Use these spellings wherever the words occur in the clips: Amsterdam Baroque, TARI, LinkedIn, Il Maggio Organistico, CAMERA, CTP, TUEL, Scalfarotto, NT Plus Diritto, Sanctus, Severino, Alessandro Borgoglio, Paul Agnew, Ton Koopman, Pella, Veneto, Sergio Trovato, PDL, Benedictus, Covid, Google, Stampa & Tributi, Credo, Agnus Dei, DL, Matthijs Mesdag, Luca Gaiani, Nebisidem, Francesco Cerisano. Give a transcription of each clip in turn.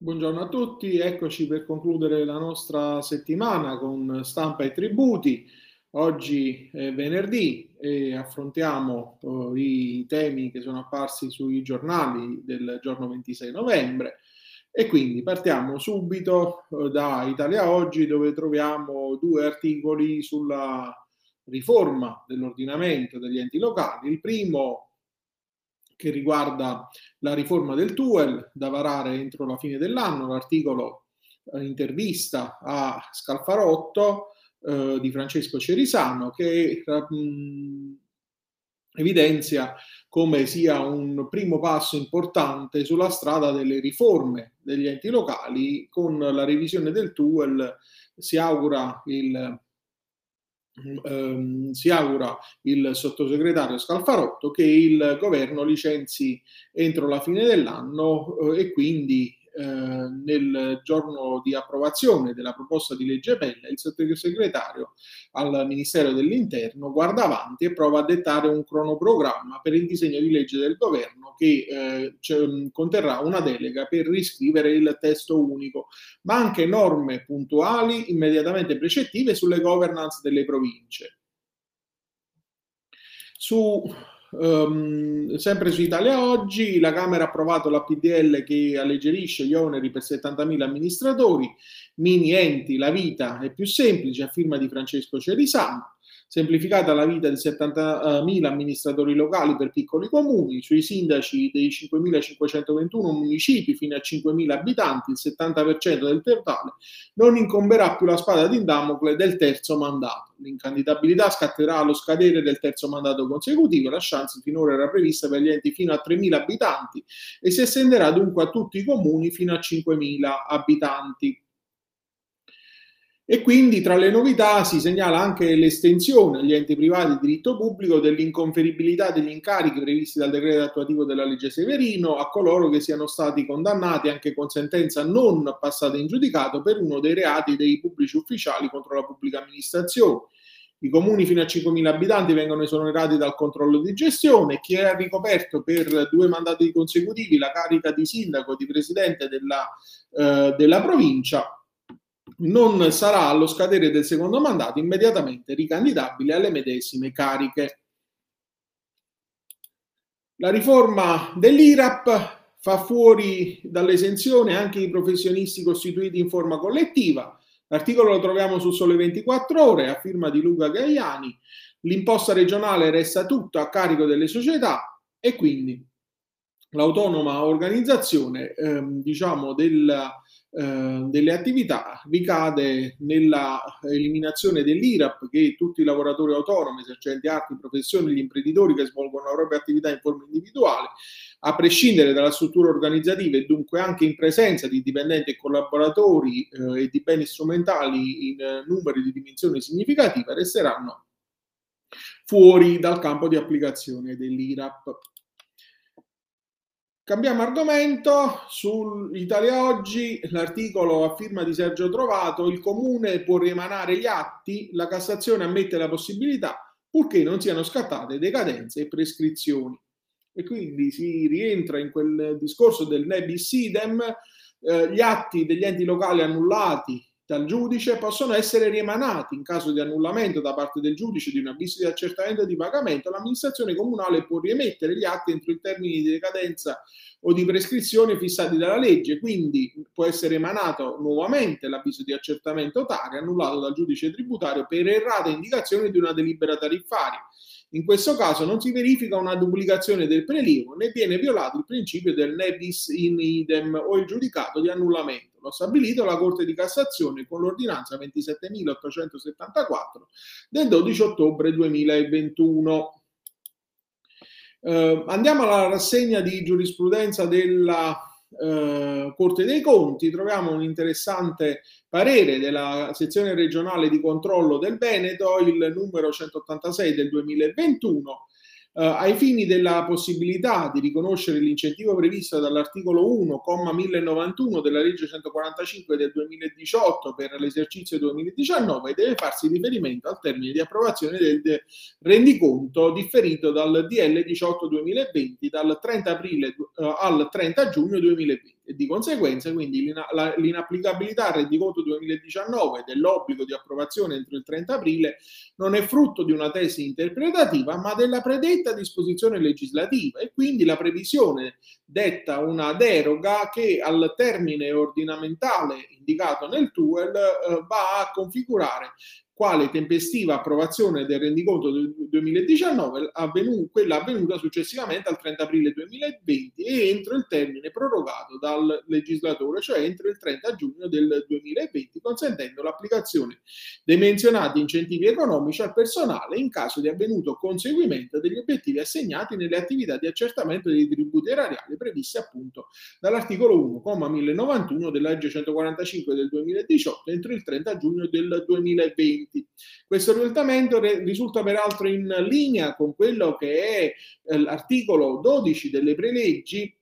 Buongiorno a tutti, eccoci per concludere la nostra settimana con stampa e tributi. Oggi è venerdì e affrontiamo i temi che sono apparsi sui giornali del giorno 26 novembre e quindi partiamo subito da Italia Oggi, dove troviamo due articoli sulla riforma dell'ordinamento degli enti locali. Il primo che riguarda la riforma del TUEL da varare entro la fine dell'anno, l'articolo intervista a Scalfarotto di Francesco Cerisano che evidenzia come sia un primo passo importante sulla strada delle riforme degli enti locali. Con la revisione del TUEL si augura il sottosegretario Scalfarotto che il governo licenzi entro la fine dell'anno e quindi nel giorno di approvazione della proposta di legge Pella il sottosegretario al Ministero dell'Interno guarda avanti e prova a dettare un cronoprogramma per il disegno di legge del governo che conterrà una delega per riscrivere il testo unico, ma anche norme puntuali immediatamente precettive sulle governance delle province. Sempre su Italia Oggi, la Camera ha approvato la PDL che alleggerisce gli oneri per 70.000 amministratori, mini enti, la vita è più semplice, a firma di Francesco Cerisano. Semplificata la vita di 70.000 amministratori locali per piccoli comuni, sui sindaci dei 5.521 municipi fino a 5.000 abitanti, il 70% del totale, non incomberà più la spada di Damocle del terzo mandato. L'incandidabilità scatterà allo scadere del terzo mandato consecutivo, la chance finora era prevista per gli enti fino a 3.000 abitanti e si estenderà dunque a tutti i comuni fino a 5.000 abitanti. E quindi tra le novità si segnala anche l'estensione agli enti privati di diritto pubblico dell'inconferibilità degli incarichi previsti dal decreto attuativo della legge Severino a coloro che siano stati condannati anche con sentenza non passata in giudicato per uno dei reati dei pubblici ufficiali contro la pubblica amministrazione. I comuni fino a 5.000 abitanti vengono esonerati dal controllo di gestione. Chi ha ricoperto per 2 mandati consecutivi la carica di sindaco e di presidente della provincia non sarà allo scadere del secondo mandato immediatamente ricandidabile alle medesime cariche. La riforma dell'IRAP fa fuori dall'esenzione anche i professionisti costituiti in forma collettiva. L'articolo lo troviamo su Sole 24 Ore, a firma di Luca Gaiani. L'imposta regionale resta tutta a carico delle società e quindi l'autonoma organizzazione delle attività ricade nella eliminazione dell'IRAP che tutti i lavoratori autonomi, esercenti arti, professioni, gli imprenditori che svolgono la propria attività in forma individuale, a prescindere dalla struttura organizzativa e dunque anche in presenza di dipendenti e collaboratori e di beni strumentali in numeri di dimensione significativa, resteranno fuori dal campo di applicazione dell'IRAP. Cambiamo argomento. Su Italia Oggi l'articolo a firma di Sergio Trovato: il comune può riemanare gli atti, la Cassazione ammette la possibilità purché non siano scattate decadenze e prescrizioni. E quindi si rientra in quel discorso del Nebisidem, gli atti degli enti locali annullati dal giudice possono essere riemanati. In caso di annullamento da parte del giudice di un avviso di accertamento di pagamento, l'amministrazione comunale può riemettere gli atti entro i termini di decadenza o di prescrizione fissati dalla legge, quindi può essere emanato nuovamente l'avviso di accertamento TARI annullato dal giudice tributario per errata indicazione di una delibera tariffaria. In questo caso non si verifica una duplicazione del prelievo né viene violato il principio del ne bis in idem o il giudicato di annullamento. Lo ha stabilito la Corte di Cassazione con l'ordinanza 27.874 del 12 ottobre 2021. Andiamo alla rassegna di giurisprudenza della Corte dei Conti. Troviamo un interessante parere della sezione regionale di controllo del Veneto, il numero 186 del 2021. Ai fini della possibilità di riconoscere l'incentivo previsto dall'articolo 1, comma 1091 della legge 145 del 2018 per l'esercizio 2019, deve farsi riferimento al termine di approvazione del rendiconto differito dal DL 18 2020 dal 30 aprile al 30 giugno 2020. e di conseguenza quindi l'inapplicabilità al rendiconto 2019 dell'obbligo di approvazione entro il 30 aprile non è frutto di una tesi interpretativa ma della predetta disposizione legislativa, e quindi la previsione detta una deroga che al termine ordinamentale indicato nel TUEL va a configurare quale tempestiva approvazione del rendiconto 2019 quella avvenuta successivamente al 30 aprile 2020 e entro il termine prorogato dal legislatore, cioè entro il 30 giugno del 2020, consentendo l'applicazione dei menzionati incentivi economici al personale in caso di avvenuto conseguimento degli obiettivi assegnati nelle attività di accertamento dei tributi erariali previste appunto dall'articolo 1, comma 1091 della legge 145 del 2018 entro il 30 giugno del 2020. Questo orientamento risulta peraltro in linea con quello che è l'articolo 12 delle preleggi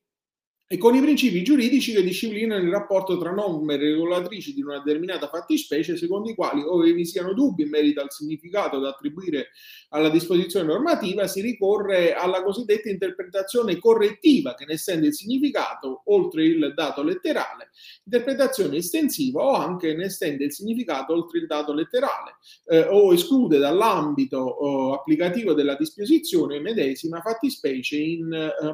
e con i principi giuridici che disciplinano il rapporto tra norme regolatrici di una determinata fattispecie, secondo i quali, ove vi siano dubbi in merito al significato da attribuire alla disposizione normativa, si ricorre alla cosiddetta interpretazione correttiva, che ne estende il significato oltre il dato letterale, interpretazione estensiva o anche ne estende il significato oltre il dato letterale, o esclude dall'ambito applicativo della disposizione medesima fattispecie in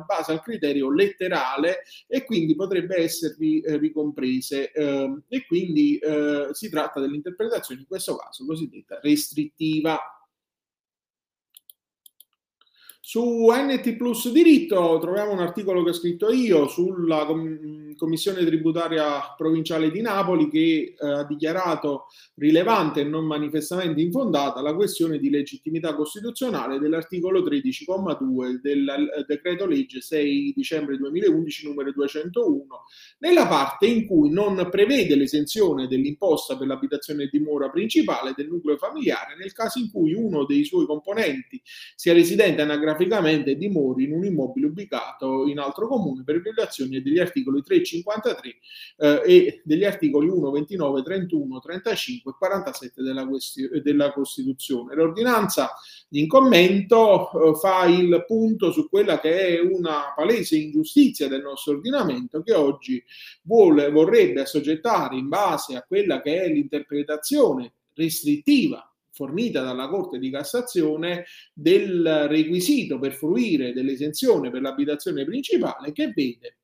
base al criterio letterale, e quindi potrebbe esservi ricomprese e quindi si tratta dell'interpretazione in questo caso cosiddetta restrittiva. Su NT Plus Diritto troviamo un articolo che ho scritto io sulla Commissione Tributaria Provinciale di Napoli, che ha dichiarato rilevante e non manifestamente infondata la questione di legittimità costituzionale dell'articolo 13,2 del decreto legge 6 dicembre 2011 numero 201, nella parte in cui non prevede l'esenzione dell'imposta per l'abitazione e dimora principale del nucleo familiare nel caso in cui uno dei suoi componenti sia residente anagraficamente dimori in un immobile ubicato in altro comune per violazione degli articoli 353 e degli articoli 1, 29, 31, 35 e 47 della Costituzione. L'ordinanza in commento fa il punto su quella che è una palese ingiustizia del nostro ordinamento, che oggi vorrebbe assoggettare in base a quella che è l'interpretazione restrittiva fornita dalla Corte di Cassazione del requisito per fruire dell'esenzione per l'abitazione principale, che vede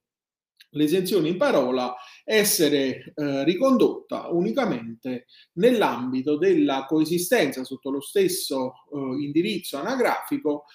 l'esenzione in parola essere ricondotta unicamente nell'ambito della coesistenza sotto lo stesso indirizzo anagrafico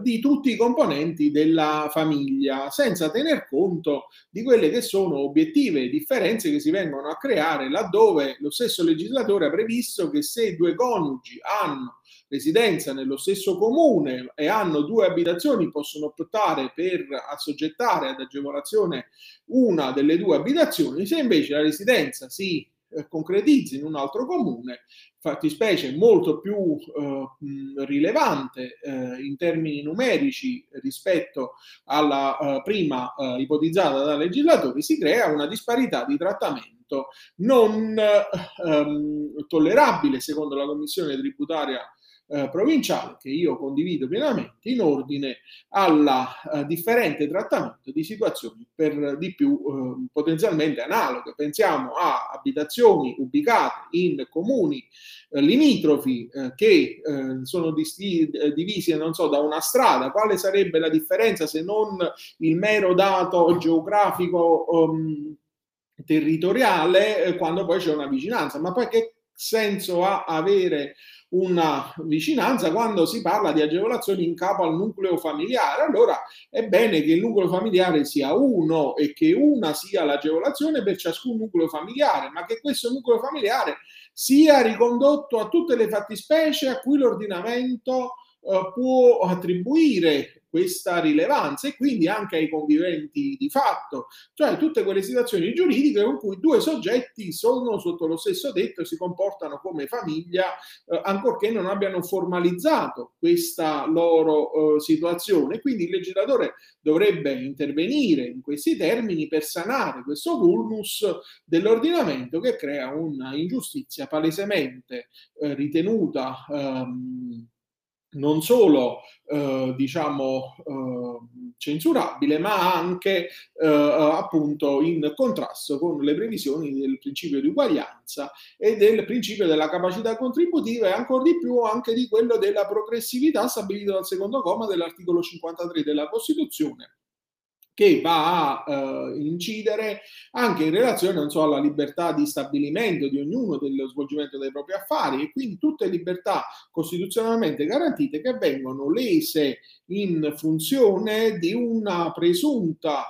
di tutti i componenti della famiglia, senza tener conto di quelle che sono obiettive differenze che si vengono a creare laddove lo stesso legislatore ha previsto che se due coniugi hanno residenza nello stesso comune e hanno due abitazioni, possono optare per assoggettare ad agevolazione una delle due abitazioni. Se invece la residenza si concretizza in un altro comune, fattispecie molto più rilevante in termini numerici rispetto alla prima ipotizzata dal legislatore, si crea una disparità di trattamento non tollerabile secondo la Commissione Tributaria Provinciale, che io condivido pienamente, in ordine alla differente trattamento di situazioni per di più potenzialmente analoghe. Pensiamo a abitazioni ubicate in comuni limitrofi che sono divisi da una strada. Quale sarebbe la differenza se non il mero dato geografico territoriale, quando poi c'è una vicinanza? Ma poi che senso ha avere una vicinanza quando si parla di agevolazioni in capo al nucleo familiare? Allora è bene che il nucleo familiare sia uno e che una sia l'agevolazione per ciascun nucleo familiare, ma che questo nucleo familiare sia ricondotto a tutte le fattispecie a cui l'ordinamento può attribuire questa rilevanza, e quindi anche ai conviventi di fatto, cioè tutte quelle situazioni giuridiche con cui due soggetti sono sotto lo stesso tetto e si comportano come famiglia, ancorché non abbiano formalizzato questa loro situazione. Quindi il legislatore dovrebbe intervenire in questi termini per sanare questo vulnus dell'ordinamento, che crea una ingiustizia palesemente ritenuta non solo censurabile, ma anche appunto in contrasto con le previsioni del principio di uguaglianza e del principio della capacità contributiva, e ancor di più anche di quello della progressività stabilito dal secondo comma dell'articolo 53 della Costituzione, che va a incidere anche in relazione, non so, alla libertà di stabilimento di ognuno dello svolgimento dei propri affari, e quindi tutte libertà costituzionalmente garantite che vengono lese in funzione di una presunta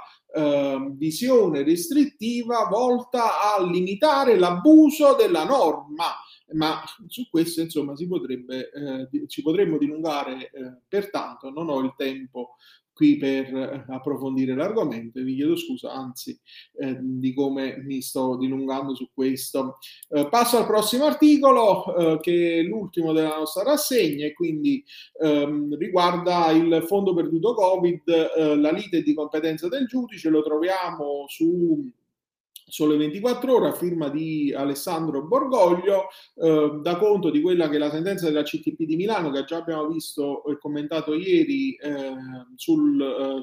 visione restrittiva volta a limitare l'abuso della norma. Ma su questo, insomma, ci potremmo dilungare, pertanto non ho il tempo qui per approfondire l'argomento e vi chiedo scusa, anzi, di come mi sto dilungando su questo. Passo al prossimo articolo, che è l'ultimo della nostra rassegna, e quindi riguarda il fondo perduto Covid, la lite di competenza del giudice. Lo troviamo su Sole 24 Ore, a firma di Alessandro Borgoglio, dà conto di quella che è la sentenza della CTP di Milano, che già abbiamo visto e commentato ieri su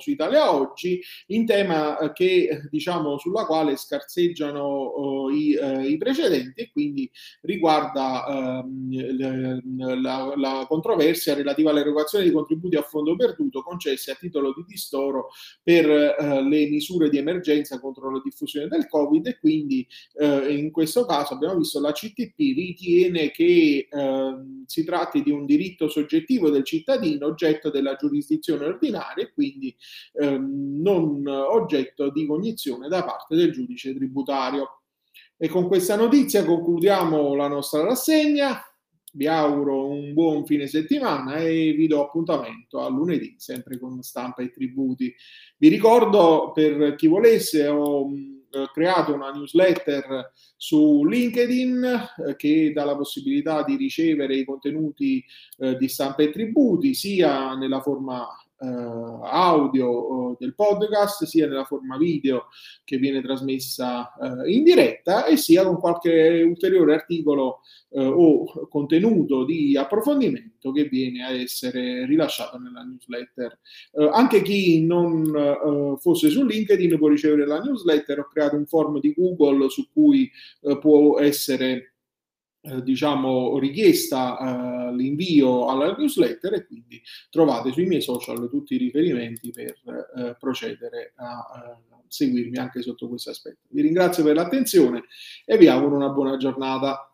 Italia Oggi, in tema che, diciamo, sulla quale scarseggiano i precedenti, e quindi riguarda la controversia relativa all'erogazione di contributi a fondo perduto concessi a titolo di ristoro per le misure di emergenza contro la diffusione del Covid. E quindi in questo caso abbiamo visto la CTP ritiene che si tratti di un diritto soggettivo del cittadino oggetto della giurisdizione ordinaria, e quindi non oggetto di cognizione da parte del giudice tributario. E con questa notizia concludiamo la nostra rassegna. Vi auguro un buon fine settimana e vi do appuntamento a lunedì, sempre con Stampa e Tributi. Vi ricordo, per chi volesse, ho creato una newsletter su LinkedIn che dà la possibilità di ricevere i contenuti di Stampa e Tributi, sia nella forma audio del podcast, sia nella forma video che viene trasmessa in diretta, e sia con qualche ulteriore articolo o contenuto di approfondimento che viene a essere rilasciato nella newsletter. Anche chi non fosse su LinkedIn può ricevere la newsletter. Ho creato un form di Google su cui può essere richiesta l'invio alla newsletter, e quindi trovate sui miei social tutti i riferimenti per procedere a seguirmi anche sotto questo aspetto. Vi ringrazio per l'attenzione e vi auguro una buona giornata.